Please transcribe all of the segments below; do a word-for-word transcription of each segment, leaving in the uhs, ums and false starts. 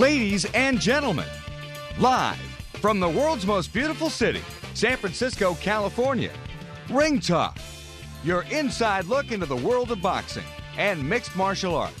Ladies and gentlemen, live from the world's most beautiful city, San Francisco, California, Ring Talk, your inside look into the world of boxing and mixed martial arts.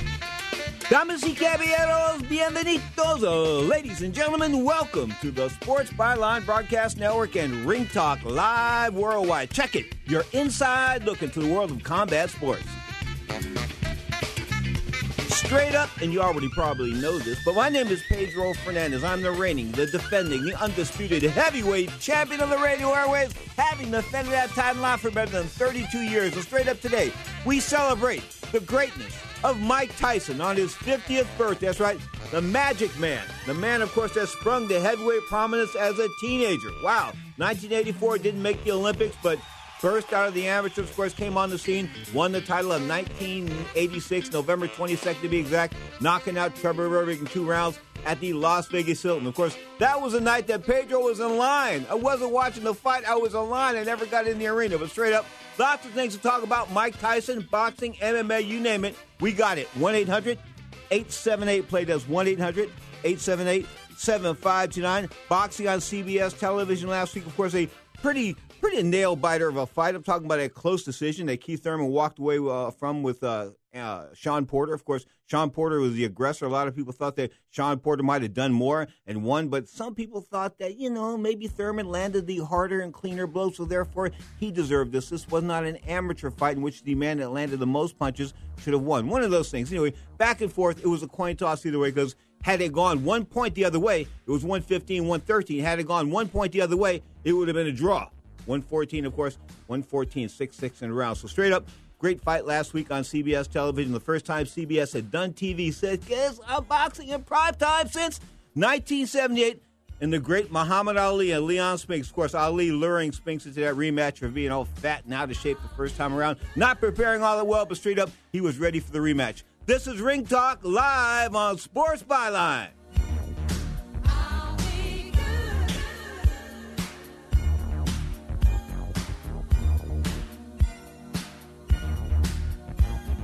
Damas y caballeros, bienvenidos. Ladies and gentlemen, welcome to the Sports Byline Broadcast Network and Ring Talk Live Worldwide. Check it, your inside look into the world of combat sports. Straight up, and you already probably know this, but my name is Pedro Fernandez. I'm the reigning, the defending, the undisputed heavyweight champion of the radio airwaves, having defended that title line for better than thirty-two years. And straight up today, we celebrate the greatness of Mike Tyson on his fiftieth birthday. That's right, the Magic Man. The man, of course, that sprung to heavyweight prominence as a teenager. Wow, nineteen eighty-four didn't make the Olympics, but burst out of the amateurs, of course, came on the scene, won the title in nineteen eighty-six, November twenty-second to be exact, knocking out Trevor Berbick in two rounds at the Las Vegas Hilton. Of course, that was a night that Pedro was in line. I wasn't watching the fight. I was in line. I never got in the arena. But straight up, lots of things to talk about. Mike Tyson, boxing, M M A, you name it. We got it. one eight hundred eight seven eight play. That's one eight hundred eight seven eight seven five two nine. Boxing on C B S television last week. Of course, a pretty... Pretty nail-biter of a fight. I'm talking about a close decision that Keith Thurman walked away uh, from with uh, uh, Shawn Porter. Of course, Shawn Porter was the aggressor. A lot of people thought that Shawn Porter might have done more and won, but some people thought that, you know, maybe Thurman landed the harder and cleaner blow, so therefore he deserved this. This was not an amateur fight in which the man that landed the most punches should have won. One of those things. Anyway, back and forth, it was a coin toss either way because had it gone one point the other way, it was one fifteen, one thirteen. Had it gone one point the other way, it would have been a draw. one fourteen, of course, one fourteen, six six in a round. So straight up, great fight last week on C B S television. The first time C B S had done T V says, guess I'm boxing in prime time since nineteen seventy-eight. And the great Muhammad Ali and Leon Spinks. Of course, Ali luring Spinks into that rematch for being all fat and out of shape the first time around. Not preparing all that well, but straight up, he was ready for the rematch. This is Ring Talk live on Sports Byline.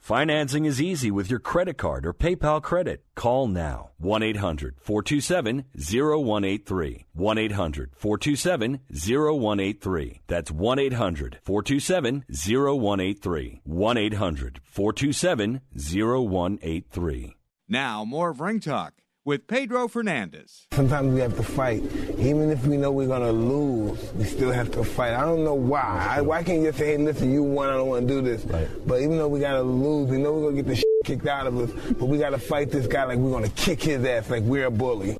Financing is easy with your credit card or PayPal credit. Call now. one eight hundred, four two seven, zero one eight three. one eight hundred, four two seven, zero one eight three. That's one eight hundred, four two seven, zero one eight three. one eight hundred, four two seven, zero one eight three. Now, more of Ring Talk with Pedro Fernandez. Sometimes we have to fight. Even if we know we're going to lose, we still have to fight. I don't know why. I, why can't you just say, hey, listen, you won, I don't want to do this. Right. But even though we got to lose, we know we're going to get the shit kicked out of us, but we got to fight this guy like we're going to kick his ass, like we're a bully.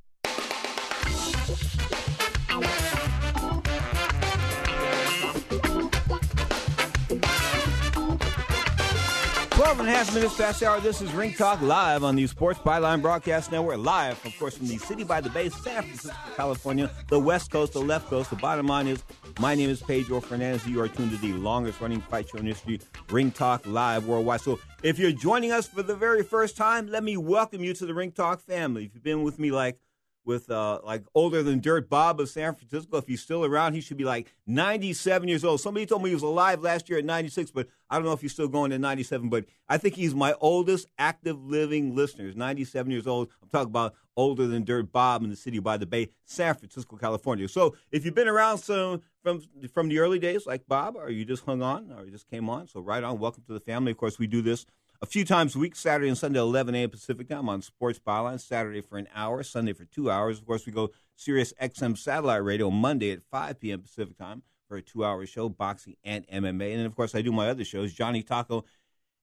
twelve and a half minutes past the hour. This is Ring Talk live on the Sports Byline Broadcast Network. Live, of course, from the city by the bay, San Francisco, California, the West Coast, the left coast. The bottom line is, my name is Pedro Fernandez. You are tuned to the longest-running fight show in history, Ring Talk Live worldwide. So if you're joining us for the very first time, let me welcome you to the Ring Talk family. If you've been with me like with uh, like older than dirt Bob of San Francisco, if he's still around, he should be like ninety-seven years old. Somebody told me he was alive last year at ninety-six, but I don't know if he's still going to ninety-seven, but I think he's my oldest active living listener. ninety-seven years old. I'm talking about older than dirt Bob in the city by the bay, San Francisco, California. So if you've been around some from from the early days like Bob, or you just hung on, or you just came on, so right on. Welcome to the family. Of course, we do this a few times a week, Saturday and Sunday, eleven a.m. Pacific time on Sports Byline, Saturday for an hour, Sunday for two hours. Of course, we go Sirius X M Satellite Radio Monday at five p.m. Pacific time for a two-hour show, boxing and M M A. And then, of course, I do my other shows, Johnny Taco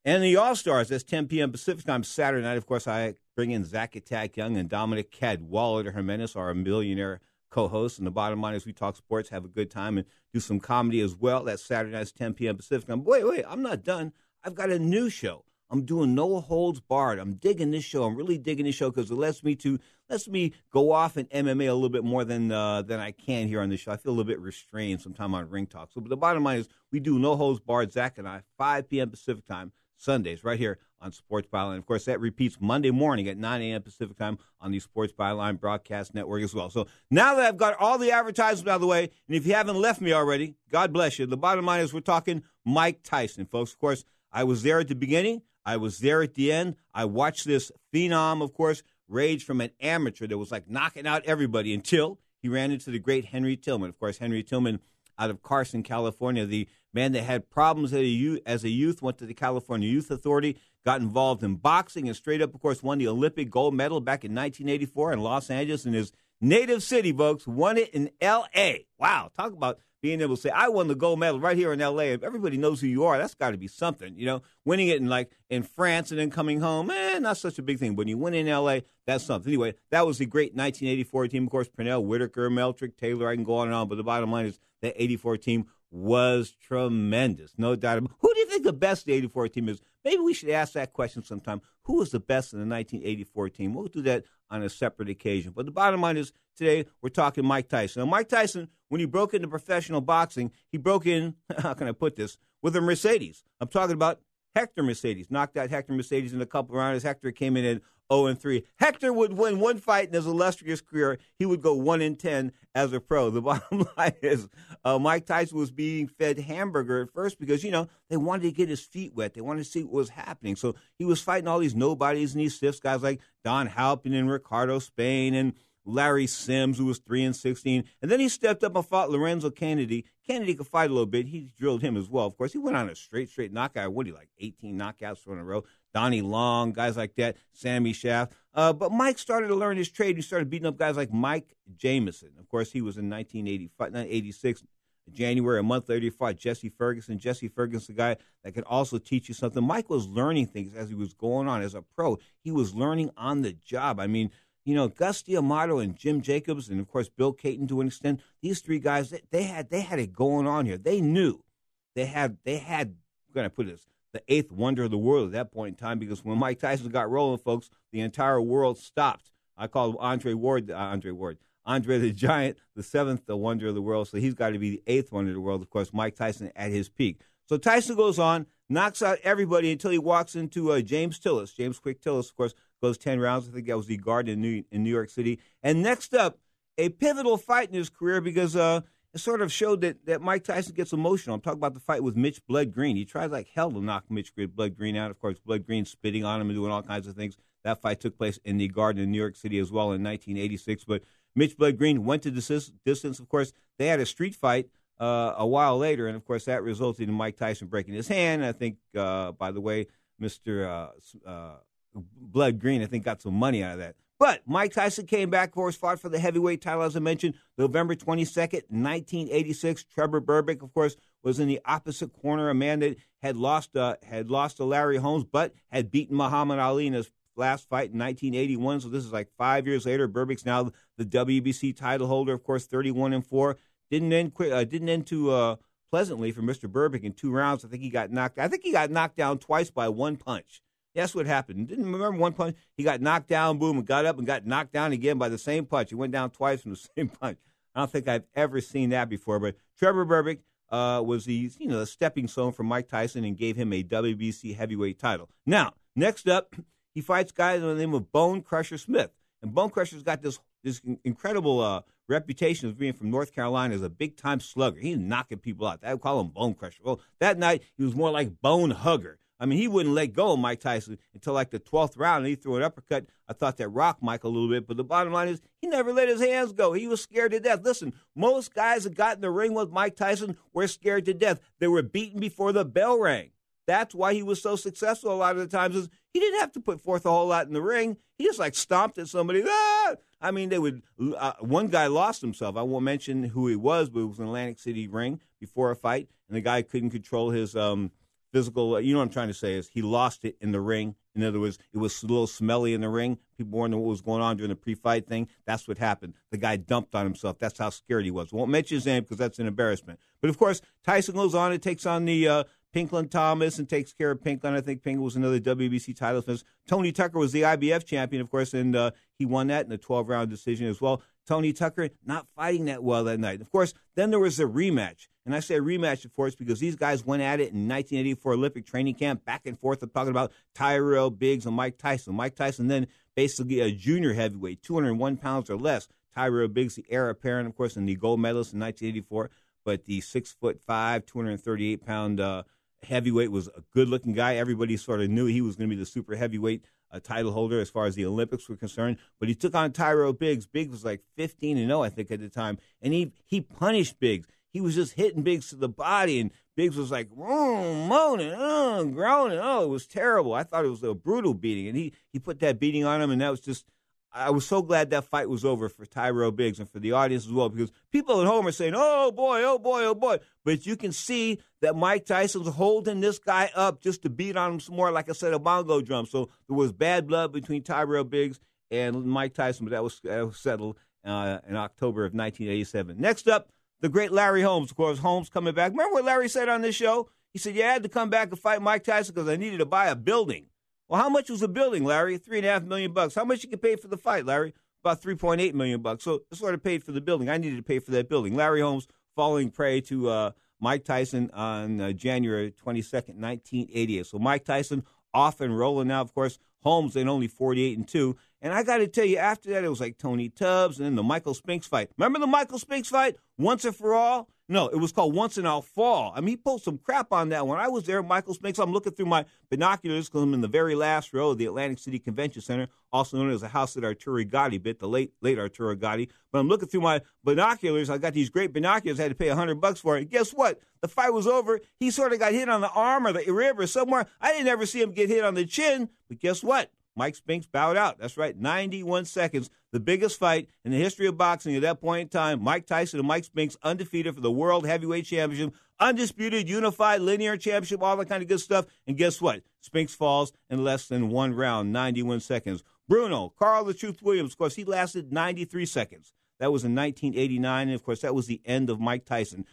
and the All-Stars. That's ten p.m. Pacific time Saturday night. Of course, I bring in Zach Attack Young and Dominic Cadwallader Jimenez, our millionaire co-host. And the bottom line is we talk sports, have a good time, and do some comedy as well. That's Saturday nights, ten p.m. Pacific time. Wait, wait, I'm not done. I've got a new show. I'm doing No Holds Barred. I'm digging this show. I'm really digging this show because it lets me to lets me go off in M M A a little bit more than uh, than I can here on this show. I feel a little bit restrained sometime on Ring Talk. So, but the bottom line is we do No Holds Barred, Zach and I, five p.m. Pacific time, Sundays, right here on Sports Byline. Of course, that repeats Monday morning at nine a.m. Pacific time on the Sports Byline Broadcast Network as well. So now that I've got all the advertisements out of the way, and if you haven't left me already, God bless you. The bottom line is we're talking Mike Tyson, folks. Of course, I was there at the beginning. I was there at the end. I watched this phenom, of course, rage from an amateur that was like knocking out everybody until he ran into the great Henry Tillman. Of course, Henry Tillman out of Carson, California, the man that had problems as a youth, as a youth went to the California Youth Authority, got involved in boxing, and straight up, of course, won the Olympic gold medal back in nineteen eighty-four in Los Angeles in his native city, folks. Won it in L A. Wow, talk about being able to say, I won the gold medal right here in L A. If everybody knows who you are, that's got to be something, you know. Winning it in, like, in France and then coming home, eh, not such a big thing. But when you win in L A, that's something. Anyway, that was the great nineteen eighty-four team. Of course, Purnell, Whitaker, Meltrick, Taylor, I can go on and on. But the bottom line is that eighty-four team was tremendous, no doubt about it. Who do you think the best of the eighty-four team is? Maybe we should ask that question sometime. Who was the best in the nineteen eighty-four team? We'll do that on a separate occasion. But the bottom line is today we're talking Mike Tyson. Now, Mike Tyson, when he broke into professional boxing, he broke in, how can I put this, with a Mercedes. I'm talking about Hector Mercedes. Knocked out Hector Mercedes in a couple of rounds. Hector came in at oh and three. Hector would win one fight in his illustrious career. He would go one and ten as a pro. The bottom line is uh, Mike Tyson was being fed hamburger at first because, you know, they wanted to get his feet wet. They wanted to see what was happening. So he was fighting all these nobodies and these stiffs, guys like Don Halpin and Ricardo Spain and Larry Sims, who was three and sixteen. And then he stepped up and fought Lorenzo Kennedy. Kennedy could fight a little bit. He drilled him as well, of course. He went on a straight, straight knockout. What do you like, eighteen knockouts in a row? Donnie Long, guys like that, Sammy Shaft. Uh, but Mike started to learn his trade. He started beating up guys like Mike Jameson. Of course, he was in nineteen eighty-five, nineteen eighty-six In January, a month later, he fought Jesse Ferguson. Jesse Ferguson, a guy that could also teach you something. Mike was learning things as he was going on as a pro. He was learning on the job. I mean, you know, Gus D'Amato and Jim Jacobs and, of course, Bill Caton to an extent, these three guys, they, they had they had it going on here. They knew. They had, they had, I'm going to put this, the eighth wonder of the world at that point in time, because when Mike Tyson got rolling, folks, the entire world stopped. I call Andre Ward, uh, Andre Ward, Andre the Giant, the seventh the wonder of the world, so he's got to be the eighth wonder of the world, of course, Mike Tyson at his peak. So Tyson goes on, knocks out everybody until he walks into uh, James Tillis. James Quick Tillis, of course, goes ten rounds. I think that was the guard in New, in New York City. And next up, a pivotal fight in his career because uh, it sort of showed that, that Mike Tyson gets emotional. I'm talking about the fight with Mitch Blood Green. He tried like hell to knock Mitch Blood Green out. Of course, Blood Green spitting on him and doing all kinds of things. That fight took place in the Garden in New York City as well in nineteen eighty-six. But Mitch Blood Green went to the distance. Of course, they had a street fight uh, a while later, and, of course, that resulted in Mike Tyson breaking his hand. I think, uh, by the way, Mister Uh, uh, Blood Green, I think, got some money out of that. But Mike Tyson came back, of course, fought for the heavyweight title, as I mentioned, November twenty-second, nineteen eighty-six. Trevor Berbick, of course, was in the opposite corner, a man that had lost uh, had lost to Larry Holmes, but had beaten Muhammad Ali in his last fight in nineteen eighty-one. So this is like five years later. Berbick's now the W B C title holder, of course, thirty-one and four. Didn't end quick. Uh, didn't end too uh, pleasantly for Mister Berbick in two rounds. I think he got knocked. I think he got knocked down twice by one punch. That's what happened. Didn't remember one punch. He got knocked down, boom, and got up and got knocked down again by the same punch. He went down twice from the same punch. I don't think I've ever seen that before. But Trevor Berbick uh, was the you know the stepping stone for Mike Tyson and gave him a W B C heavyweight title. Now, next up, he fights guys by the name of Bone Crusher Smith, and Bone Crusher's got this this incredible uh, reputation of being from North Carolina as a big time slugger. He's knocking people out. I would call him Bone Crusher. Well, that night he was more like Bone Hugger. I mean, he wouldn't let go of Mike Tyson until like the twelfth round, and he threw an uppercut. I thought that rocked Mike a little bit, but the bottom line is he never let his hands go. He was scared to death. Listen, most guys that got in the ring with Mike Tyson were scared to death. They were beaten before the bell rang. That's why he was so successful a lot of the times is he didn't have to put forth a whole lot in the ring. He just like stomped at somebody. Ah! I mean, they would. Uh, one guy lost himself. I won't mention who he was, but it was an Atlantic City ring before a fight, and the guy couldn't control his um. physical, you know what I'm trying to say is he lost it in the ring. In other words, it was a little smelly in the ring. People wondering what was going on during the pre-fight thing. That's what happened. The guy dumped on himself. That's how scared he was. Won't mention his name because that's an embarrassment. But, of course, Tyson goes on and takes on the uh, Pinkland Thomas and takes care of Pinkland. I think Pinkland was another W B C title defense. Tony Tucker was the I B F champion, of course, and uh, he won that in a twelve-round decision as well. Tony Tucker not fighting that well that night. Of course, then there was a rematch. And I say a rematch, of course, because these guys went at it in nineteen eighty-four Olympic training camp, back and forth. I'm talking about Tyrell Biggs and Mike Tyson. Mike Tyson then basically a junior heavyweight, two hundred one pounds or less. Tyrell Biggs, the heir apparent, of course, and the gold medalist in nineteen eighty-four. But the six foot five, two hundred thirty-eight pound uh, heavyweight was a good-looking guy. Everybody sort of knew he was going to be the super heavyweight a title holder as far as the Olympics were concerned, but he took on Tyrell Biggs. Biggs was like fifteen and oh, I think, at the time, and he he punished Biggs. He was just hitting Biggs to the body, and Biggs was like, oh, moaning, oh, groaning, oh, it was terrible. I thought it was a brutal beating, and he, he put that beating on him, and that was just, I was so glad that fight was over for Tyrell Biggs and for the audience as well, because people at home are saying, oh, boy, oh, boy, oh, boy. But you can see that Mike Tyson's holding this guy up just to beat on him some more, like I said, a bongo drum. So there was bad blood between Tyrell Biggs and Mike Tyson, but that was, that was settled uh, in October of nineteen eighty-seven. Next up, the great Larry Holmes. Of course, Holmes coming back. Remember what Larry said on this show? He said, yeah, I had to come back and fight Mike Tyson because I needed to buy a building. Well, how much was the building, Larry? Three and a half million bucks. How much you could pay for the fight, Larry? About three point eight million bucks. So I sort of paid for the building. I needed to pay for that building. Larry Holmes falling prey to uh, Mike Tyson on uh, January twenty second, nineteen eighty eight. So Mike Tyson off and rolling now. Of course, Holmes in only forty eight and two. And I got to tell you, after that, it was like Tony Tubbs and then the Michael Spinks fight. Remember the Michael Spinks fight? Once and for all. No, it was called Once and I'll Fall. I mean, he pulled some crap on that one. I was there, Michael Spinks. I'm looking through my binoculars because I'm in the very last row of the Atlantic City Convention Center, also known as the house that Arturo Gatti bit, the late, late Arturo Gatti. But I'm looking through my binoculars. I got these great binoculars. I had to pay one hundred bucks for it. And guess what? The fight was over. He sort of got hit on the arm or the rib or somewhere. I didn't ever see him get hit on the chin. But guess what? Mike Spinks bowed out. That's right, ninety-one seconds. The biggest fight in the history of boxing at that point in time. Mike Tyson and Mike Spinks undefeated for the World Heavyweight Championship. Undisputed, unified, linear championship, all that kind of good stuff. And guess what? Spinks falls in less than one round, ninety-one seconds. Bruno, Carl the Truth Williams, of course, he lasted ninety-three seconds. That was in nineteen eighty-nine, and, of course, that was the end of Mike Tyson.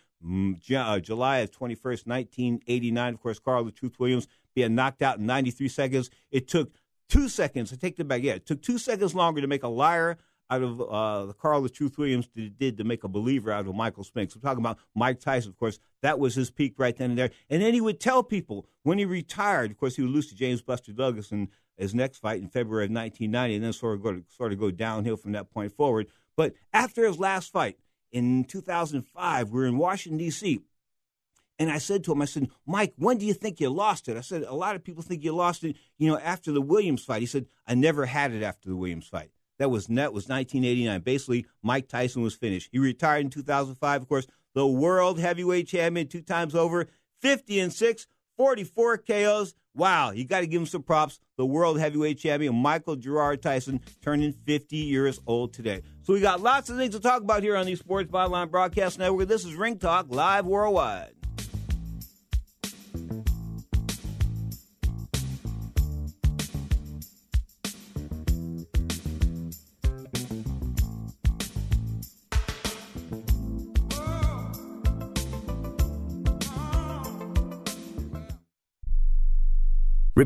July of twenty-first, nineteen eighty-nine, of course, Carl the Truth Williams being knocked out in ninety-three seconds. It took two seconds to take them back. Yeah, it took two seconds longer to make a liar out of uh, Carl the Truth Williams than it did to make a believer out of Michael Spinks. I'm talking about Mike Tyson, of course. That was his peak right then and there. And then he would tell people when he retired, of course, he would lose to James Buster Douglas in his next fight in February of nineteen ninety, and then sort of go, sort of go downhill from that point forward. But after his last fight, in two thousand five, we were in Washington, D C, and I said to him, I said, Mike, when do you think you lost it? I said, a lot of people think you lost it, you know, after the Williams fight. He said, I never had it after the Williams fight. That was that was nineteen eighty-nine. Basically, Mike Tyson was finished. He retired in two thousand five, of course, the world heavyweight champion, two times over, fifty and six, forty-four K Os. Wow, you got to give him some props. The world heavyweight champion, Michael Gerard Tyson, turning fifty years old today. So we got lots of things to talk about here on the Sports Byline Broadcast Network. This is Ring Talk, live worldwide.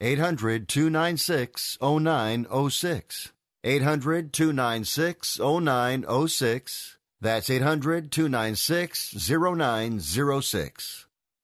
eight hundred, two nine six, zero nine zero six. eight hundred, two nine six, zero nine zero six. That's eight hundred, two nine six, zero nine zero six.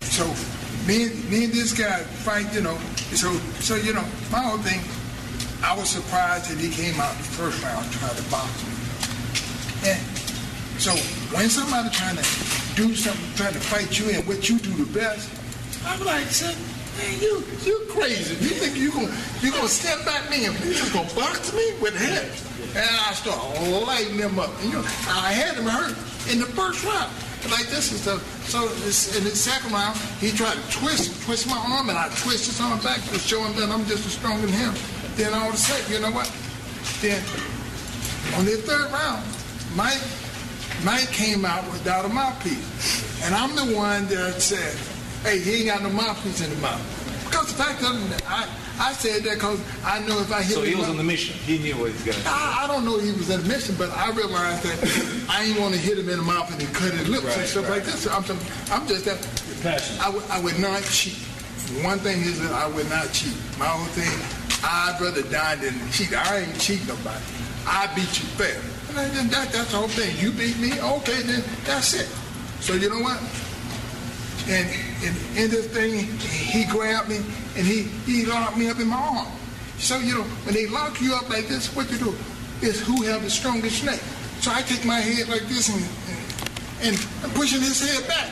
So me, me and this guy fight, you know, so, so, you know, my whole thing, I was surprised that he came out the first round and tried to box me. And So when somebody trying to do something, trying to fight you and what you do the best, I'm like, son, man, you you crazy. You think you gonna you gonna step back me and you just gonna box me with hips? And I start lighting them up. And, you know, I had him hurt in the first round. Like this and stuff. So this, in the second round, he tried to twist, twist my arm, and I twist his arm back to show him that I'm just as strong as him. Then all of a sudden, you know what? Then on the third round, Mike, Mike came out without a mouthpiece, and I'm the one that said, "Hey, he ain't got no mouthpiece in the mouth." Because the fact of it, I I said that because I know if I hit. So he was on the mission. He knew what he's got. I, I don't know he was on the mission, but I realized that I ain't want to hit him in the mouth and cut his lips right, and stuff right. like this. So I'm, I'm just that. You're passionate. I, w- I would not cheat. One thing is that I would not cheat. My whole thing, I'd rather die than cheat. I ain't cheat nobody. I beat you fair. And then that, that's the whole thing. You beat me, okay, then that's it. So you know what? And in this thing, he grabbed me, and he, he locked me up in my arm. So, you know, when they lock you up like this, what you do is who have the strongest neck. So I take my head like this, and and, and I'm pushing his head back.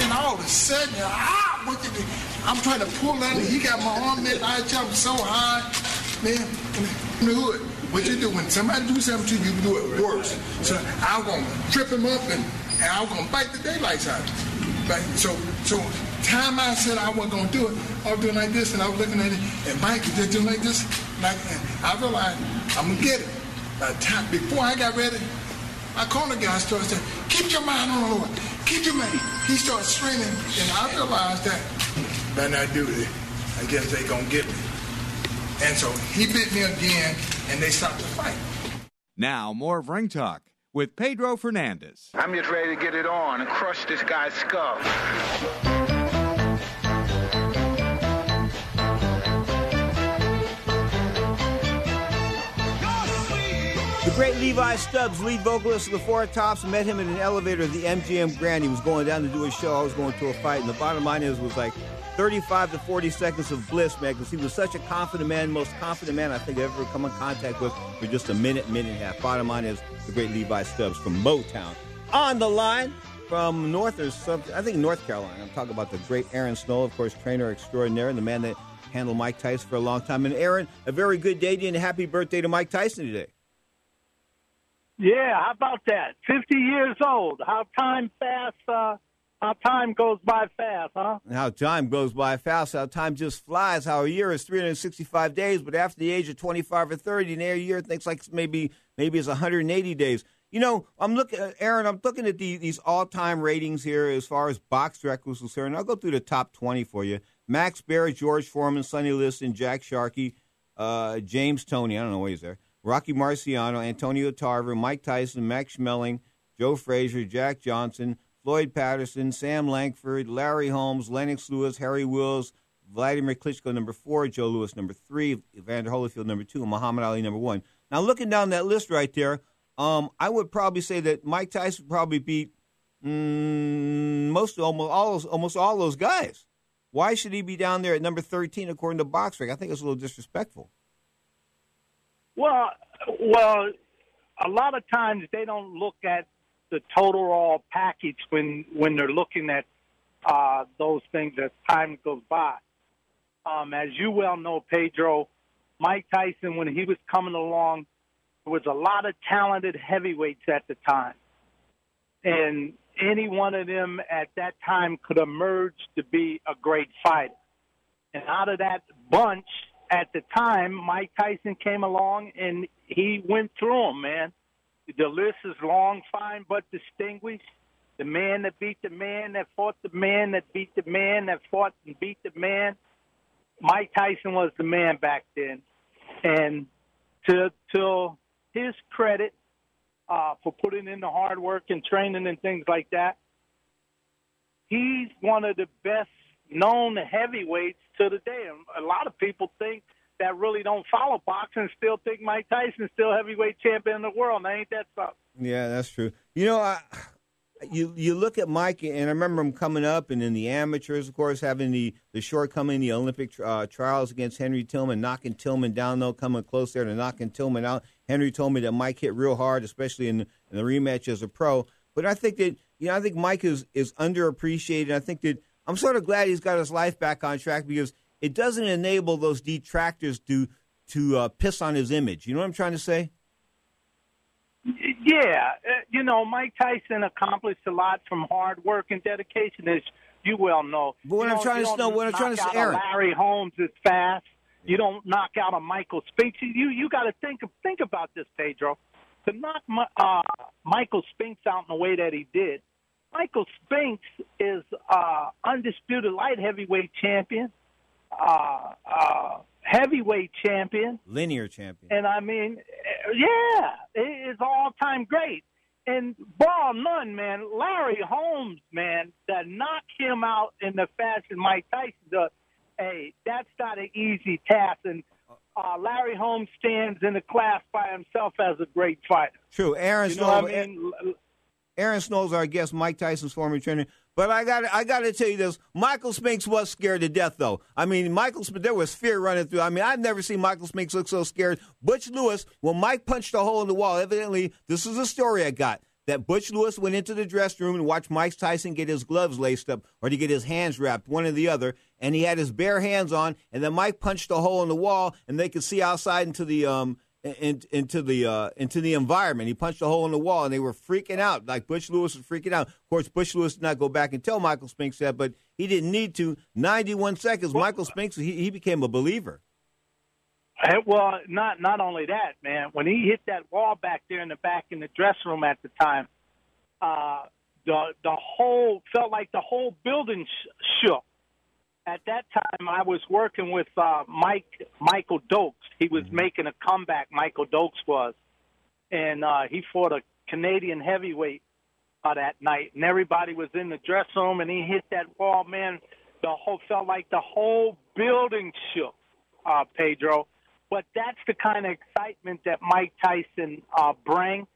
And all of a sudden, ah, what you do? I'm trying to pull out, and he got my arm there, and I jump so high, man, in the hood. What you do, when somebody do something to you, you do it worse. So I'm going to trip him up, and, and I'm going to bite the daylights out of him. Like, so, so time I said I wasn't going to do it, I was doing like this, and I was looking at it, and Mike was just doing like this. Like, and I realized, I'm going to get it. By the time, before I got ready, I called the guy and started saying, keep your mind on the Lord. Keep your mind. He started screaming, and I realized that, better not do it. I guess they going to get me. And so he bit me again, and they stopped the fight. Now, more of Ring Talk with Pedro Fernandez. I'm just ready to get it on and crush this guy's skull. The great Levi Stubbs, lead vocalist of the Four Tops, met him in an elevator at the M G M Grand. He was going down to do a show. I was going to a fight. And the bottom line is, was like thirty-five to forty seconds of bliss, man, because he was such a confident man, most confident man I think I've ever come in contact with for just a minute, minute and a half. Bottom line is the great Levi Stubbs from Motown. On the line from North or something, I think North Carolina. I'm talking about the great Aaron Snow, of course, trainer extraordinaire, and the man that handled Mike Tyson for a long time. And Aaron, a very good day to you and a happy birthday to Mike Tyson today. Yeah, how about that? fifty years old. How time fast, uh... How time goes by fast, huh? How time goes by fast. How time just flies. How a year is three hundred sixty-five days, but after the age of twenty-five or thirty, an air year thinks like maybe maybe it's one hundred eighty days. You know, I'm looking, Aaron. I'm looking at the, these all-time ratings here as far as box records is concerned. I'll go through the top twenty for you: Max Barrett, George Foreman, Sonny Liston, Jack Sharkey, uh, James Toney. I don't know why he's there. Rocky Marciano, Antonio Tarver, Mike Tyson, Max Schmeling, Joe Frazier, Jack Johnson, Floyd Patterson, Sam Langford, Larry Holmes, Lennox Lewis, Harry Wills, Vladimir Klitschko, number four, Joe Louis, number three, Evander Holyfield, number two, and Muhammad Ali, number one. Now, looking down that list right there, um, I would probably say that Mike Tyson probably beat mm, most, almost all, almost all those guys. Why should he be down there at number thirteen according to BoxRec? I think it's a little disrespectful. Well, well, a lot of times they don't look at the total all package when, when they're looking at uh, those things as time goes by. Um, as you well know, Pedro, Mike Tyson, when he was coming along, there was a lot of talented heavyweights at the time. And any one of them at that time could emerge to be a great fighter. And out of that bunch at the time, Mike Tyson came along and he went through them, man. The list is long, fine, but distinguished. The man that beat the man that fought the man that beat the man that fought and beat the man. Mike Tyson was the man back then. And to, to his credit uh, for putting in the hard work and training and things like that, he's one of the best known heavyweights to the day. A lot of people think that really don't follow boxing still think Mike Tyson's still heavyweight champion in the world. Now, ain't that something? Yeah, that's true. You know, I, You you look at Mike, and I remember him coming up, and in the amateurs, of course, having the, the shortcoming, the Olympic uh, trials against Henry Tillman, knocking Tillman down, though, coming close there to knocking Tillman out. Henry told me that Mike hit real hard, especially in, in the rematch as a pro. But I think that, you know, I think Mike is, is underappreciated. I think that I'm sort of glad he's got his life back on track, because it doesn't enable those detractors to, to uh, piss on his image. You know what I'm trying to say? Yeah, you know, Mike Tyson accomplished a lot from hard work and dedication, as you well know. But what I'm trying to know, what I'm trying to say, Aaron, Larry Holmes is fast. You don't knock out a Michael Spinks. You you got to think think about this, Pedro. To knock my, uh, Michael Spinks out in the way that he did. Michael Spinks is uh, undisputed light heavyweight champion, uh, uh, heavyweight champion, linear champion, and I mean. Yeah, it's all-time great. And ball none, man. Larry Holmes, man, to knock him out in the fashion Mike Tyson does, hey, that's not an easy task. And uh, Larry Holmes stands in the class by himself as a great fighter. True. Aaron you know Snow. I mean? Aaron Snow's our guest, Mike Tyson's former trainer. But I got I got to tell you this: Michael Spinks was scared to death, though. I mean, Michael there was fear running through. I mean, I've never seen Michael Spinks look so scared. Butch Lewis, when Mike punched a hole in the wall, evidently this is a story I got that Butch Lewis went into the dressing room and watched Mike Tyson get his gloves laced up or to get his hands wrapped, one or the other, and he had his bare hands on. And then Mike punched a hole in the wall, and they could see outside into the um. In, into the uh, into the environment. He punched a hole in the wall, and they were freaking out. Like, Butch Lewis was freaking out. Of course, Butch Lewis did not go back and tell Michael Spinks that, but he didn't need to. ninety-one seconds, well, Michael Spinks, he, he became a believer. Well, not, not only that, man. When he hit that wall back there in the back in the dressing room at the time, uh, the, the whole felt like the whole building sh- shook. At that time, I was working with uh, Mike Michael Dokes. He was mm-hmm. making a comeback, Michael Dokes was. And uh, he fought a Canadian heavyweight uh, that night. And everybody was in the dressing room, and he hit that wall, man. The whole felt like the whole building shook, uh, Pedro. But that's the kind of excitement that Mike Tyson uh, bring.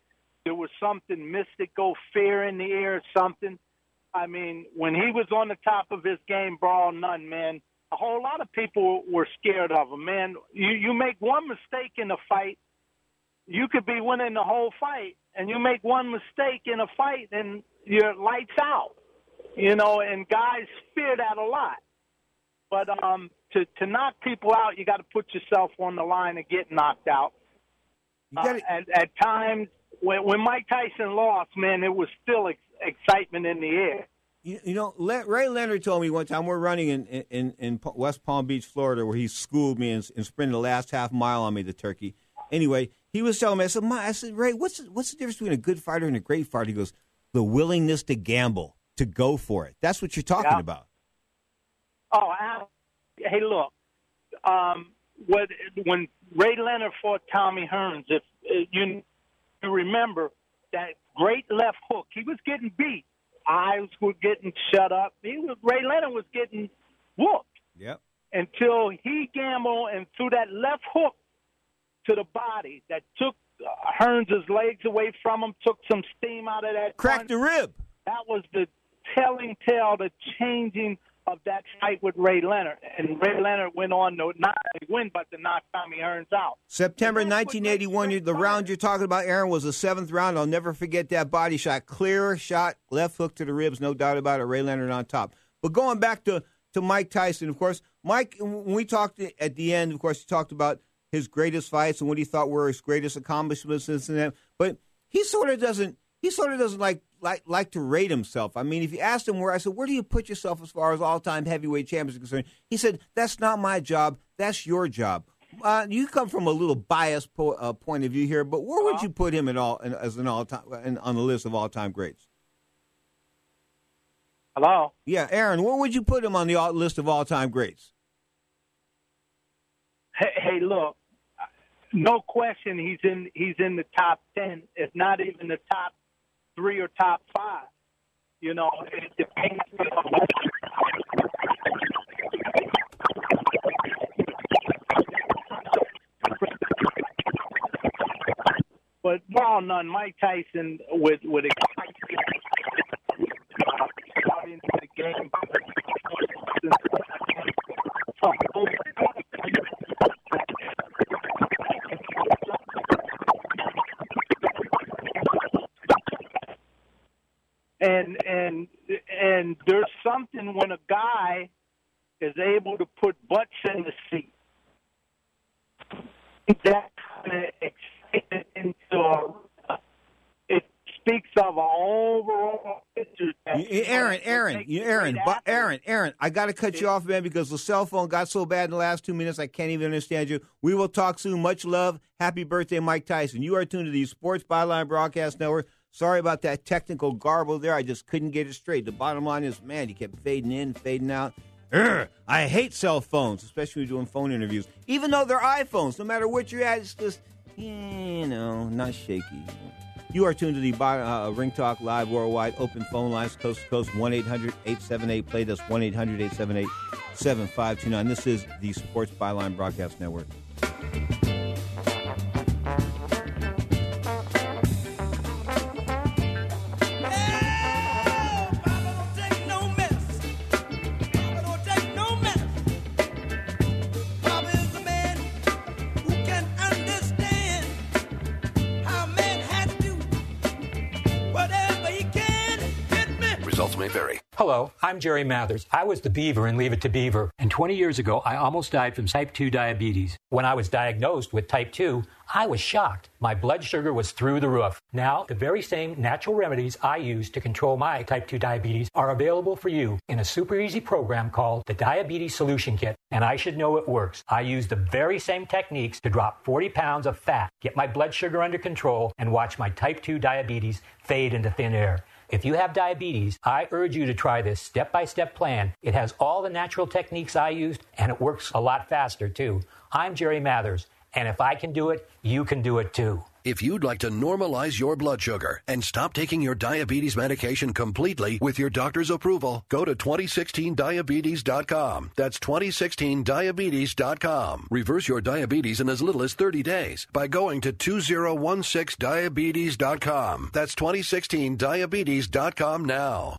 There was something mystical, fear in the air, something. I mean, when he was on the top of his game, brawl none, man, a whole lot of people were scared of him, man. You you make one mistake in a fight, you could be winning the whole fight, and you make one mistake in a fight, and you're lights out, you know, and guys fear that a lot. But um, to, to knock people out, you got to put yourself on the line and get knocked out. You gotta... uh, at, at times, when, when Mike Tyson lost, man, it was still exciting. Excitement in the air. You, you know, Le- Ray Leonard told me one time, we're running in, in, in West Palm Beach, Florida, where he schooled me and, and sprinted the last half mile on me to Turkey. Anyway, he was telling me, I said, My, I said, Ray, what's what's the difference between a good fighter and a great fighter? He goes, the willingness to gamble, to go for it. That's what you're talking yeah. about. Oh, I, hey, look, um, what, when Ray Leonard fought Tommy Hearns, if, if you, you remember that. Great left hook. He was getting beat. Eyes were getting shut up. He was, Ray Leonard was getting whooped. Yep. Until he gambled and threw that left hook to the body that took Hearns' legs away from him, took some steam out of that. Cracked the rib. That was the telling tale, the changing of that fight with Ray Leonard. And Ray Leonard went on to not win, but to knock Tommy Hearns out. September nineteen eighty-one, the round you're talking about, Aaron, was the seventh round. I'll never forget that body shot. Clear shot, left hook to the ribs, no doubt about it. Ray Leonard on top. But going back to, to Mike Tyson, of course, Mike, when we talked at the end, of course, he talked about his greatest fights and what he thought were his greatest accomplishments and that. But he sort of doesn't, he sort of doesn't like, Like, like to rate himself. I mean, if you asked him where, I said, where do you put yourself as far as all-time heavyweight champions are concerned? He said, that's not my job. That's your job. Uh, you come from a little biased po- uh, point of view here, but where would you put him at all in, as an all-time in, on the list of all-time greats? Hello? Yeah, Aaron, where would you put him on the all- list of all-time greats? Hey, hey, look, no question he's in, he's in the top ten, if not even the top three or top five, you know, it depends on But, well, none, Mike Tyson would, would expect And and and there's something when a guy is able to put butts in the seat. That kind of excitement into our, it speaks of an overall picture. Aaron, Aaron, you, Aaron, but Aaron, Aaron, I got to cut you off, man, because the cell phone got so bad in the last two minutes, I can't even understand you. We will talk soon. Much love. Happy birthday, Mike Tyson. You are tuned to the Sports Byline Broadcast Network. Sorry about that technical garble there. I just couldn't get it straight. The bottom line is, man, you kept fading in, fading out. Urgh, I hate cell phones, especially when you're doing phone interviews. Even though they're iPhones, no matter what you're at, it's just, you know, not shaky. You are tuned to the uh, Ring Talk Live Worldwide. Open phone lines coast to coast, one eight hundred eight seven eight play. That's one eight hundred eight seven eight seven five two nine. This is the Sports Byline Broadcast Network. Hello, I'm Jerry Mathers. I was the Beaver in Leave It to Beaver. And twenty years ago, I almost died from type two diabetes. When I was diagnosed with type two, I was shocked. My blood sugar was through the roof. Now, the very same natural remedies I use to control my type two diabetes are available for you in a super easy program called the Diabetes Solution Kit. And I should know it works. I use the very same techniques to drop forty pounds of fat, get my blood sugar under control, and watch my type two diabetes fade into thin air. If you have diabetes, I urge you to try this step-by-step plan. It has all the natural techniques I used, and it works a lot faster, too. I'm Jerry Mathers, and if I can do it, you can do it, too. If you'd like to normalize your blood sugar and stop taking your diabetes medication completely with your doctor's approval, go to twenty sixteen diabetes dot com. That's twenty sixteen diabetes dot com. Reverse your diabetes in as little as thirty days by going to twenty sixteen diabetes dot com. That's twenty sixteen diabetes dot com now.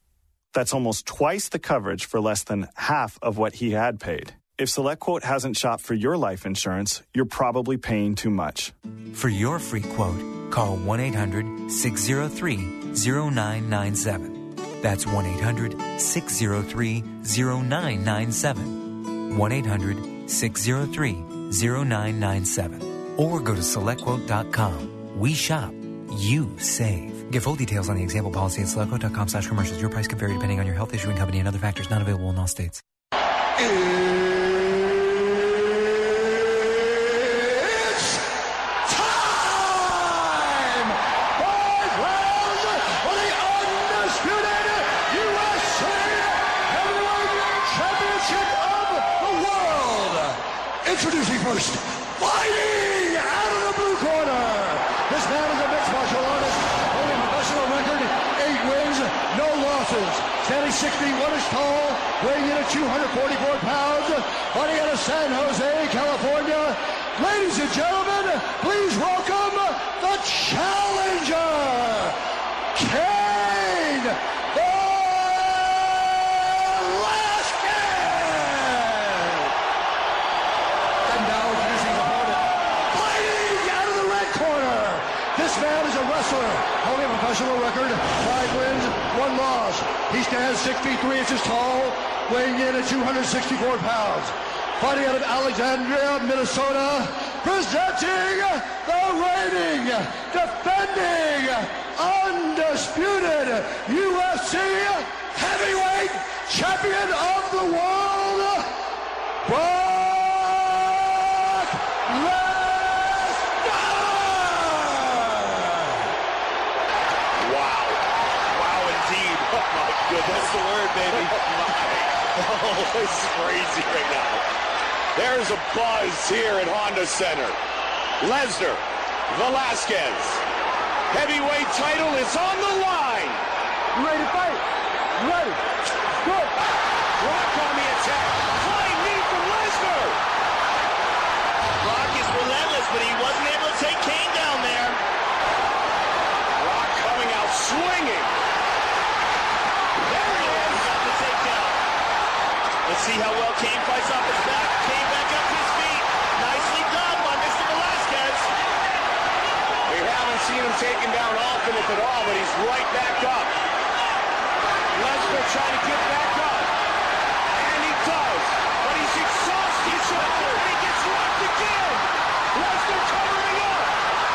That's almost twice the coverage for less than half of what he had paid. If SelectQuote hasn't shopped for your life insurance, you're probably paying too much. For your free quote, call one eight hundred six oh three oh nine nine seven. That's one eight hundred six oh three oh nine nine seven. one eight hundred six oh three oh nine nine seven. Or go to SelectQuote dot com. We shop. You save. Get full details on the example policy at SelectQuote.com slash commercials. Your price could vary depending on your health, issuing company, and other factors. Not available in all states. It's time for round for the undisputed U S A Heavyweight Championship of the World. Introducing first, fighting out of the blue corner. This man is a mixed martial artist holding a professional record, eight wins, no losses. Standing sixty-one inches tall, weighing in at two hundred forty-four pounds, fighting out of San Jose, California. Ladies and gentlemen, please welcome the challenger, Cain Velasquez. This man is a wrestler, holding a professional record, five wins, one loss. He stands six feet three inches tall, weighing in at two hundred sixty-four pounds. Fighting out of Alexandria, Minnesota, presenting the reigning, defending, undisputed U F C heavyweight champion of the world, Brock Lesnar! Wow. Wow, indeed. Oh, my goodness. That's the word, baby. Oh, this is crazy right now. There's a buzz here at Honda Center. Lesnar, Velasquez, heavyweight title is on the line. You ready to fight? You ready? Go! Brock on the attack. Flying knee from Lesnar. Brock is relentless, but he wasn't able to take Cain down there. Brock coming out swinging. There he is. He got the takedown. Let's see how well Cain fights off his back. Cain back up to his feet. Nicely done by Mister Velasquez. We haven't seen him taken down often, if at all, but he's right back up. Lesnar trying to get back up. And he does. But he's exhausted. He's exhausted. He gets locked again. Lesnar covering up.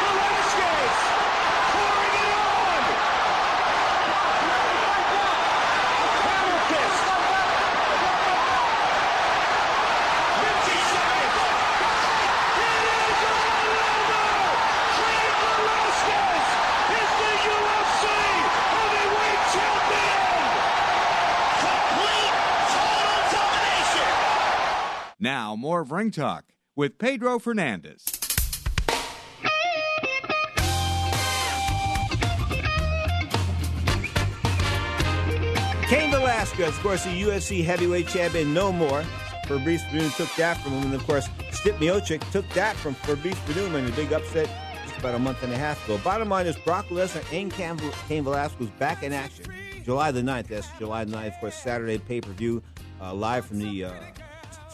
Velasquez pouring it on. A power fist. fifty seconds. It is a Lesnar. Cain Velasquez is the U F C heavyweight champion. Now, more of Ring Talk with Pedro Fernandez. Cain Velasquez, of course, the U F C heavyweight champion, no more. Fabrício Werdum took that from him. And, of course, Stipe Miocic took that from Fabrício Werdum in a big upset just about a month and a half ago. Bottom line is Brock Lesnar and Cain Velasquez back in action July the ninth. That's July the ninth, of course, Saturday pay-per-view, uh, live from the... Uh,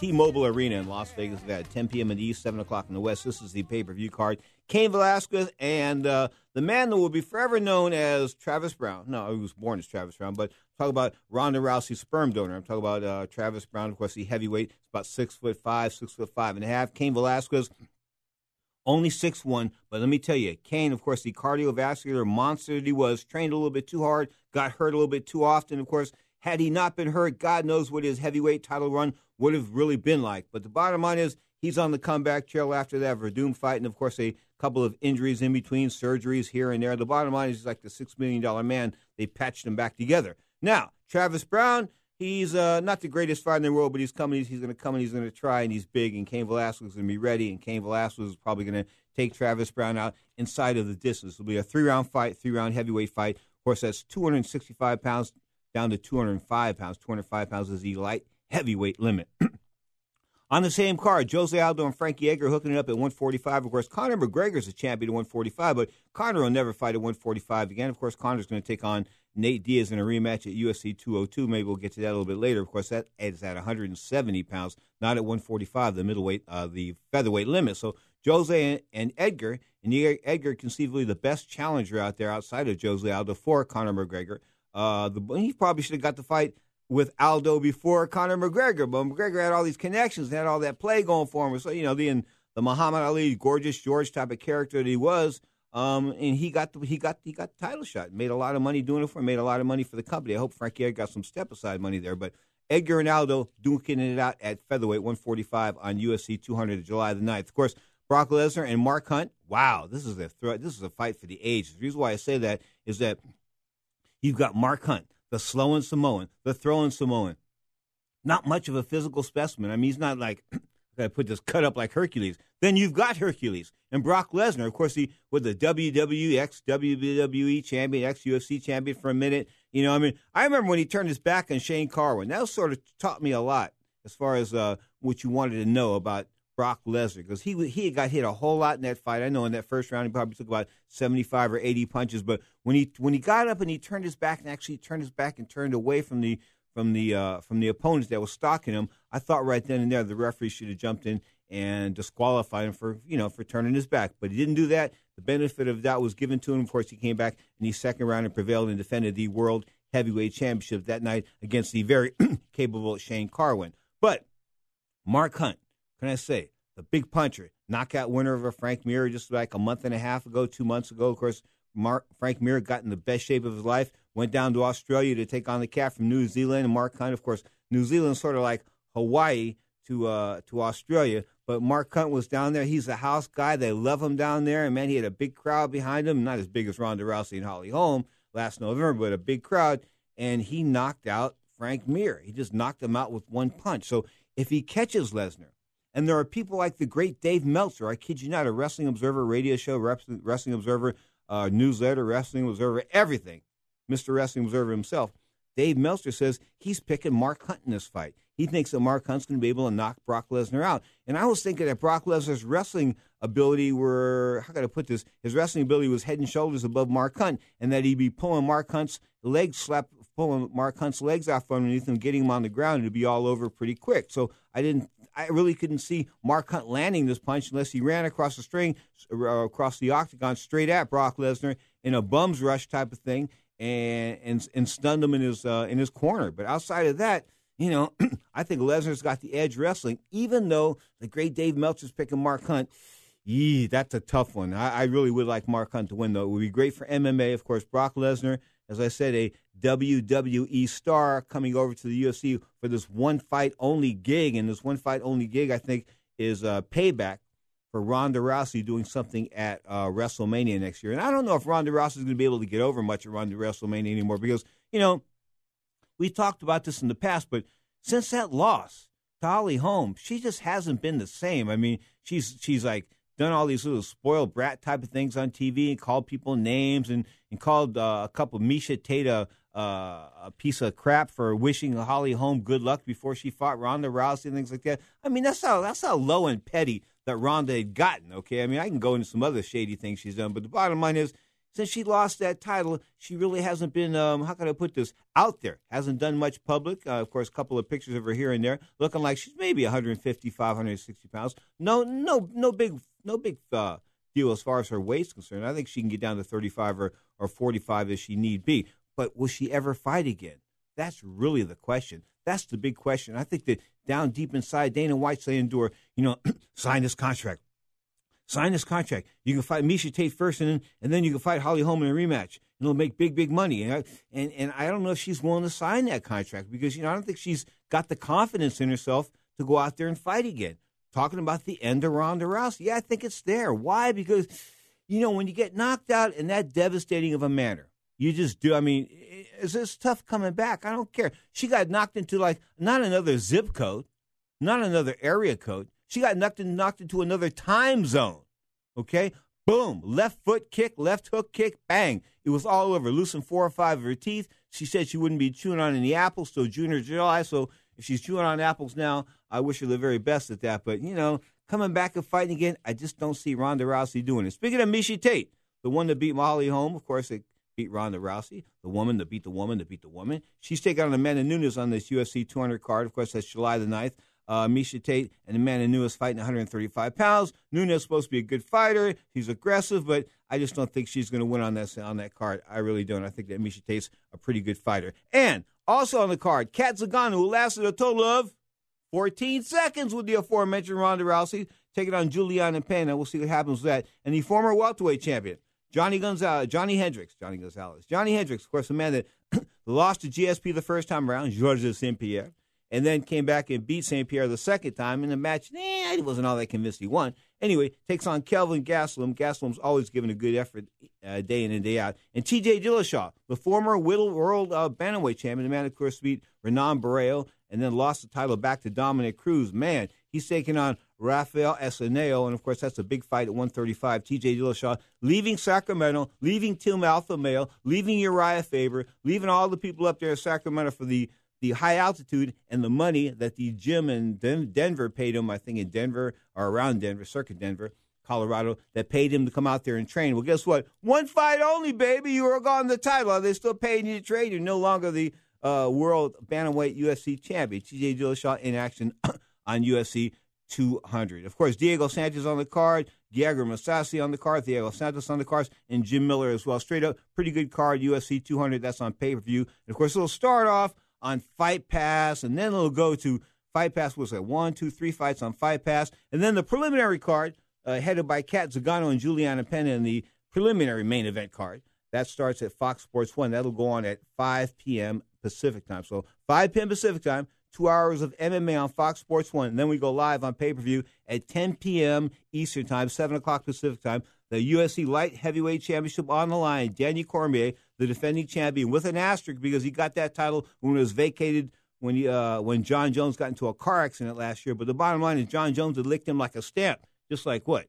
T-Mobile Arena in Las Vegas. We've got ten p.m. in the east, seven o'clock in the west. This is the pay-per-view card. Cain Velasquez and uh, the man that will be forever known as Travis Browne. No, he was born as Travis Browne, but talk about Ronda Rousey's sperm donor. I'm talking about uh, Travis Browne, of course, the heavyweight. It's about six foot five, six foot five and a half. Cain Velasquez, only six one, but let me tell you, Cain, of course, the cardiovascular monster that he was, trained a little bit too hard, got hurt a little bit too often, of course. Had he not been hurt, God knows what his heavyweight title run would have really been like. But the bottom line is he's on the comeback trail after that Werdum fight, and, of course, a couple of injuries in between, surgeries here and there. The bottom line is he's like the six million dollars man. They patched him back together. Now, Travis Browne, he's uh, not the greatest fighter in the world, but he's coming. He's going to come, and he's going to try, and he's big. And Cain Velasquez is going to be ready, and Cain Velasquez is probably going to take Travis Browne out inside of the distance. It'll be a three-round fight, three-round heavyweight fight. Of course, that's two hundred sixty-five pounds. Down to two hundred five pounds. two hundred five pounds is the light heavyweight limit. On the same card, Jose Aldo and Frankie Edgar hooking it up at one forty-five. Of course, Conor McGregor's a champion at one forty-five, but Conor will never fight at one forty-five again. Of course, Conor's going to take on Nate Diaz in a rematch at U F C two oh two. Maybe we'll get to that a little bit later. Of course, that is at one seventy pounds, not at one forty-five, the middleweight, uh, the featherweight limit. So Jose and, and Edgar, and Edgar conceivably the best challenger out there outside of Jose Aldo for Conor McGregor. Uh, the, he probably should have got the fight with Aldo before Conor McGregor, but McGregor had all these connections, and had all that play going for him. So, you know, the the Muhammad Ali, gorgeous George type of character that he was, um, and he got the he got he got the title shot. Made a lot of money doing it for him. Made a lot of money for the company. I hope Frankie Edgar got some step aside money there. But Edgar and Aldo duking it out at featherweight one forty-five on U F C two hundred, July the ninth. Of course, Brock Lesnar and Mark Hunt. Wow, this is a threat. This is a fight for the ages. The reason why I say that is that. You've got Mark Hunt, the slowing Samoan, the throwing Samoan. Not much of a physical specimen. I mean, he's not like, I got to put this cut up like Hercules. Then you've got Hercules and Brock Lesnar. Of course, he was the W W E, ex-W W E champion, ex-U F C champion for a minute. You know, I mean, I remember when he turned his back on Shane Carwin. That sort of taught me a lot as far as uh, what you wanted to know about Brock Lesnar, because he he got hit a whole lot in that fight. I know in that first round he probably took about seventy-five or eighty punches, but when he when he got up and he turned his back and actually turned his back and turned away from the from the uh, from the opponents that was stalking him, I thought right then and there the referee should have jumped in and disqualified him for you know for turning his back, but he didn't do that. The benefit of that was given to him. Of course, he came back in the second round and prevailed and defended the World Heavyweight Championship that night against the very capable Shane Carwin. But Mark Hunt, can I say, the big puncher, knockout winner over Frank Mir just like a month and a half ago, two months ago. Of course, Mark, Frank Mir got in the best shape of his life, went down to Australia to take on the cat from New Zealand. And Mark Hunt, of course, New Zealand sort of like Hawaii to uh, to Australia. But Mark Hunt was down there. He's a house guy. They love him down there. And, man, he had a big crowd behind him, not as big as Ronda Rousey and Holly Holm last November, but a big crowd. And he knocked out Frank Mir. He just knocked him out with one punch. So if he catches Lesnar, and there are people like the great Dave Meltzer, I kid you not, a Wrestling Observer radio show, Wrestling Observer uh, newsletter, Wrestling Observer, everything, Mister Wrestling Observer himself. Dave Meltzer says he's picking Mark Hunt in this fight. He thinks that Mark Hunt's going to be able to knock Brock Lesnar out. And I was thinking that Brock Lesnar's wrestling ability were, how can I put this, his wrestling ability was head and shoulders above Mark Hunt, and that he'd be pulling Mark Hunt's legs, slap, pulling Mark Hunt's legs out from underneath him, getting him on the ground, and it'd be all over pretty quick. So I didn't, I really couldn't see Mark Hunt landing this punch unless he ran across the string, uh, across the octagon, straight at Brock Lesnar in a bums rush type of thing, and and, and stunned him in his uh, in his corner. But outside of that, you know, I think Lesnar's got the edge wrestling, even though the great Dave Meltzer's picking Mark Hunt. Yee, that's a tough one. I, I really would like Mark Hunt to win, though. It would be great for M M A. Of course, Brock Lesnar, as I said, a W W E star coming over to the U F C for this one-fight-only gig. And this one-fight-only gig, I think, is uh, payback for Ronda Rousey doing something at uh, WrestleMania next year. And I don't know if Ronda Rousey is going to be able to get over much at Ronda WrestleMania anymore because, you know, we talked about this in the past, but since that loss to Holly Holm, she just hasn't been the same. I mean, she's she's like done all these little spoiled brat type of things on T V and called people names and, and called uh, a couple of Misha Tate uh, a piece of crap for wishing Holly Holm good luck before she fought Ronda Rousey and things like that. I mean, that's how, that's how low and petty that Ronda had gotten, okay? I mean, I can go into some other shady things she's done, but the bottom line is, since she lost that title, she really hasn't been, um, how can I put this, out there. Hasn't done much public. Uh, of course, a couple of pictures of her here and there, looking like she's maybe one fifty-five, one sixty pounds. No no, no big no big uh, deal as far as her weight's concerned. I think she can get down to thirty-five or, or forty-five as she need be. But will she ever fight again? That's really the question. That's the big question. I think that down deep inside, Dana White's saying to her, you know, sign this contract. Sign this contract. You can fight Misha Tate first, and then, and then you can fight Holly Holm in a rematch. And it'll make big, big money. And I, and, and I don't know if she's willing to sign that contract because, you know, I don't think she's got the confidence in herself to go out there and fight again. Talking about the end of Ronda Rousey. Yeah, I think it's there. Why? Because, you know, when you get knocked out in that devastating of a manner, you just do. I mean, it's, it's tough coming back. I don't care. She got knocked into, like, not another zip code, not another area code. She got knocked, in, knocked into another time zone, okay? Boom, left foot kick, left hook kick, bang. It was all over, loosened four or five of her teeth. She said she wouldn't be chewing on any apples till June or July, so if she's chewing on apples now, I wish her the very best at that. But, you know, coming back and fighting again, I just don't see Ronda Rousey doing it. Speaking of Misha Tate, the one that beat Holly Holm, of course, it beat Ronda Rousey, the woman that beat the woman that beat the woman. She's taking on Amanda Nunes on this U F C two hundred card. Of course, that's July the ninth. Uh, Misha Tate and Amanda Nunes fighting one thirty-five pounds. Nunes is supposed to be a good fighter. She's aggressive, but I just don't think she's going to win on that on that card. I really don't. I think that Misha Tate's a pretty good fighter. And also on the card, Kat Zagano, who lasted a total of fourteen seconds with the aforementioned Ronda Rousey, taking on Juliana Pena. And we'll see what happens with that. And the former welterweight champion, Johnny Gonzalez, Johnny Hendricks, Johnny Gonzalez, Johnny Hendricks, of course, the man that lost to G S P the first time around, Georges Saint Pierre. And then came back and beat Saint Pierre the second time in the match. Eh, it wasn't all that convinced he won. Anyway, takes on Kelvin Gastelum. Gastelum's always given a good effort uh, day in and day out. And T J Dillashaw, the former world uh, bantamweight champion, the man, of course, beat Renan Barreiro and then lost the title back to Dominic Cruz. Man, he's taking on Rafael Essaneo, and, of course, that's a big fight at one thirty-five. T J Dillashaw leaving Sacramento, leaving Tim Alpha Male, leaving Uriah Faber, leaving all the people up there in Sacramento for the the high altitude and the money that the gym in Den- Denver paid him, I think in Denver or around Denver, circa Denver, Colorado, that paid him to come out there and train. Well, guess what? One fight only, baby. You were gone the title. Are they still paying you to train? You're no longer the uh, world bantamweight U F C champion. T J Dillashaw in action on U F C two hundred. Of course, Diego Sanchez on the card. Diego Massassi on the card, Thiago Santos on the cards, and Jim Miller as well. Straight up, pretty good card, U F C two hundred. That's on pay-per-view. And, of course, it'll start off on Fight Pass, and then it'll go to Fight Pass. What's that? One, two, three fights on Fight Pass. And then the preliminary card, uh, headed by Kat Zagano and Juliana Pena in the preliminary main event card. That starts at Fox Sports one. That'll go on at five p.m. Pacific time. So five p.m. Pacific time, two hours of M M A on Fox Sports one. And then we go live on pay-per-view at ten p.m. Eastern time, seven o'clock Pacific time. The U F C Light Heavyweight Championship on the line. Daniel Cormier, the defending champion, with an asterisk because he got that title when it was vacated when he, uh, when John Jones got into a car accident last year. But the bottom line is John Jones had licked him like a stamp, just like what?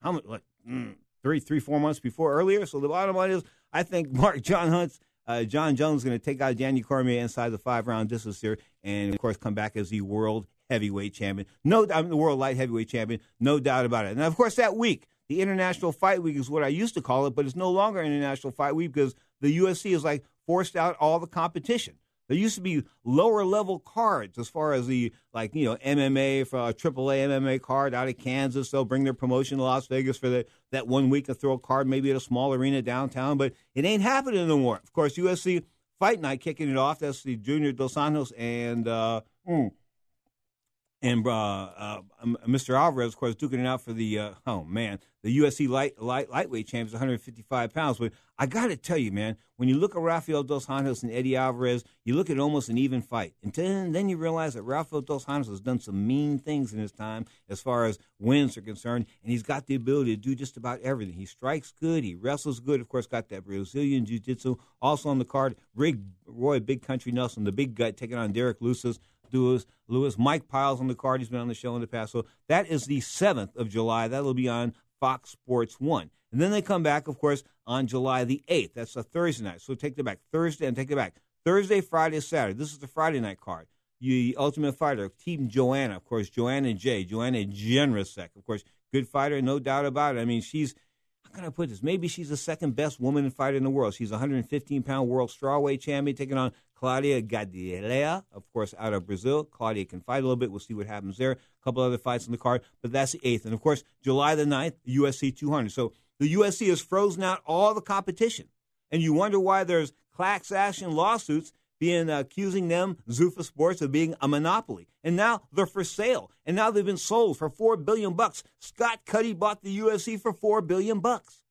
How much? Like, mm, three, three, four months before earlier? So the bottom line is I think Mark John Hunt's uh, John Jones is going to take out Daniel Cormier inside the five-round distance here and, of course, come back as the world heavyweight champion. No, I mean, the world light heavyweight champion, no doubt about it. And, of course, that week, the International Fight Week is what I used to call it, but it's no longer International Fight Week because the U F C is, like, forced out all the competition. There used to be lower-level cards as far as the, like, you know, M M A, for a triple A M M A card out of Kansas. They'll bring their promotion to Las Vegas for the, that one week and throw a card maybe at a small arena downtown. But it ain't happening no more. Of course, U F C Fight Night kicking it off. That's the Junior Dos Santos and uh, mm. and uh, uh, Mister Alvarez, of course, duking it out for the, uh, oh, man, the U F C light, light, lightweight champions, one fifty-five pounds. But I got to tell you, man, when you look at Rafael Dos Anjos and Eddie Alvarez, you look at almost an even fight. And then, then you realize that Rafael Dos Anjos has done some mean things in his time as far as wins are concerned, and he's got the ability to do just about everything. He strikes good. He wrestles good. Of course, got that Brazilian jiu-jitsu. Also on the card, Rick, Roy Big Country Nelson, the big gut, taking on Derek Lewis. Lewis, Lewis, Mike Pyle's on the card. He's been on the show in the past. So that is the seventh of July. That'll be on Fox Sports one. And then they come back, of course, on July the eighth. That's a Thursday night. So take them back Thursday and take it back. Thursday, Friday, Saturday. This is the Friday night card. The Ultimate Fighter, Team Joanna, of course, Joanna Jay, Joanna Jędrusek. Of course, good fighter, no doubt about it. I mean, she's, how can I put this? Maybe she's the second best woman fighter in the world. She's a one fifteen pound world strawweight champion, taking on Claudia Gadelha, of course, out of Brazil. Claudia can fight a little bit. We'll see what happens there. A couple other fights on the card, but that's the eighth. And, of course, July the ninth, U F C two hundred. So the U F C has frozen out all the competition. And you wonder why there's class action lawsuits being uh, accusing them, Zuffa Sports, of being a monopoly. And now they're for sale. And now they've been sold for four billion bucks. Scott Cuddy bought the U F C for four billion bucks.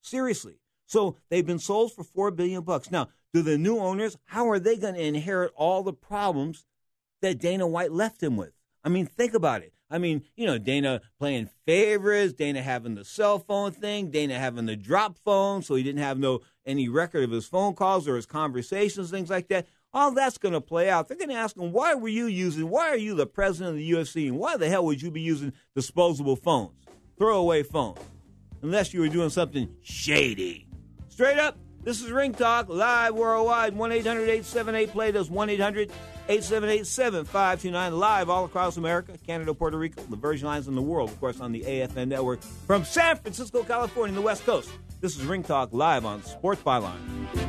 Seriously. So they've been sold for four billion bucks. Now, do the new owners, how are they going to inherit all the problems that Dana White left them with? I mean, think about it. I mean, you know, Dana playing favorites, Dana having the cell phone thing, Dana having the drop phone, so he didn't have no any record of his phone calls or his conversations, things like that. All that's going to play out. They're going to ask him, why were you using, why are you the president of the U F C, and why the hell would you be using disposable phones, throwaway phones, unless you were doing something shady? Straight up. This is Ring Talk, live worldwide, one eight hundred eight seven eight play. That's one eight hundred eight seven eight seven five two nine, live all across America, Canada, Puerto Rico, the Virgin Islands, and the world, of course, on the A F N network. From San Francisco, California, and the West Coast, this is Ring Talk, live on Sports Byline.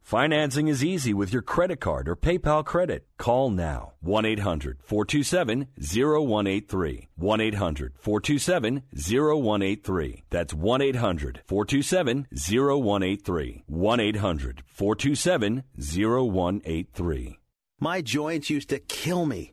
Financing is easy with your credit card or PayPal credit. Call now. one eight hundred, four two seven, zero one eight three. one eight hundred, four two seven, zero one eight three. That's one eight hundred, four two seven, zero one eight three. one eight hundred, four two seven, zero one eight three. My joints used to kill me.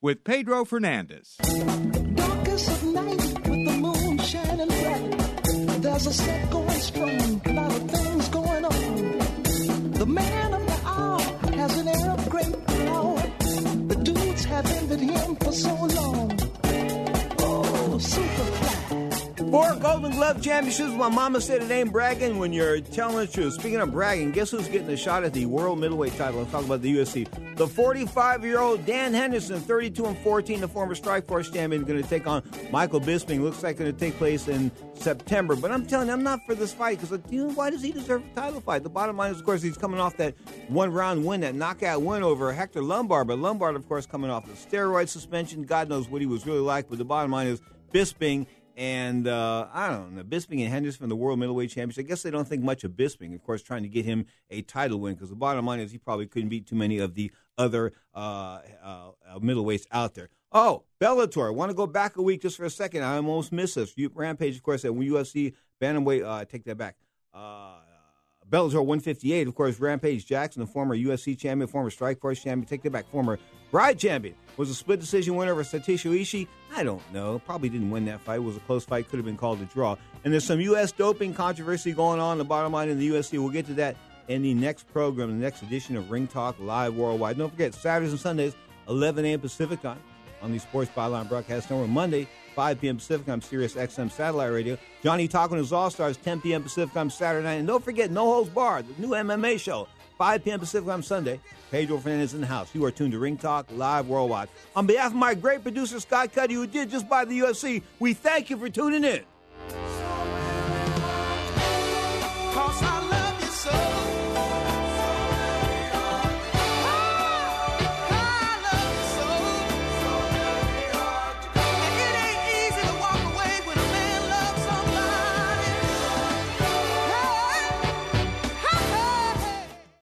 with Pedro Fernandez. Darkest of night with the moon shining bright. There's a set going strong, a lot of things going on. The man of the hour has an air of great power. The dudes have envied him for so long. Oh, Superfly. Four Golden Glove championships. My mama said it ain't bragging when you're telling the truth. Speaking of bragging, guess who's getting a shot at the world middleweight title? Let's talk about the U F C. The forty-five-year-old Dan Henderson, thirty-two and fourteen, the former Strikeforce champion, is going to take on Michael Bisping. Looks like it's going to take place in September. But I'm telling you, I'm not for this fight because, you know, why does he deserve a title fight? The bottom line is, of course, he's coming off that one-round win, that knockout win over Hector Lombard. But Lombard, of course, coming off the steroid suspension. God knows what he was really like. But the bottom line is Bisping and, uh, I don't know, Bisping and Henderson, the World Middleweight Championship. I guess they don't think much of Bisping, of course, trying to get him a title win because the bottom line is he probably couldn't beat too many of the other uh, uh, middleweights out there. Oh, Bellator. I want to go back a week just for a second. I almost missed this. Rampage, of course, at U F C bantamweight. Uh, take that back. Uh, Bellator one fifty-eight, of course, Rampage Jackson, the former U F C champion, former Strikeforce champion. Take that back. Former Pride champion. Was a split decision winner over Satoshi Ishii. I don't know. Probably didn't win that fight. It was a close fight. Could have been called a draw. And there's some U S doping controversy going on. The bottom line in the U F C. We'll get to that in the next program, the next edition of Ring Talk Live Worldwide. Don't forget, Saturdays and Sundays, eleven a.m. Pacific time on the Sports Byline Broadcast Network. Monday, five p.m. Pacific time, Sirius X M Satellite Radio. Johnny Talking His All-Stars, ten p.m. Pacific time, Saturday night. And don't forget, No Holds Barred, the new M M A show, five p.m. Pacific time, Sunday. Pedro Fernandez in the house. You are tuned to Ring Talk Live Worldwide. On behalf of my great producer, Scott Cuddy, who did just buy the U F C, we thank you for tuning in.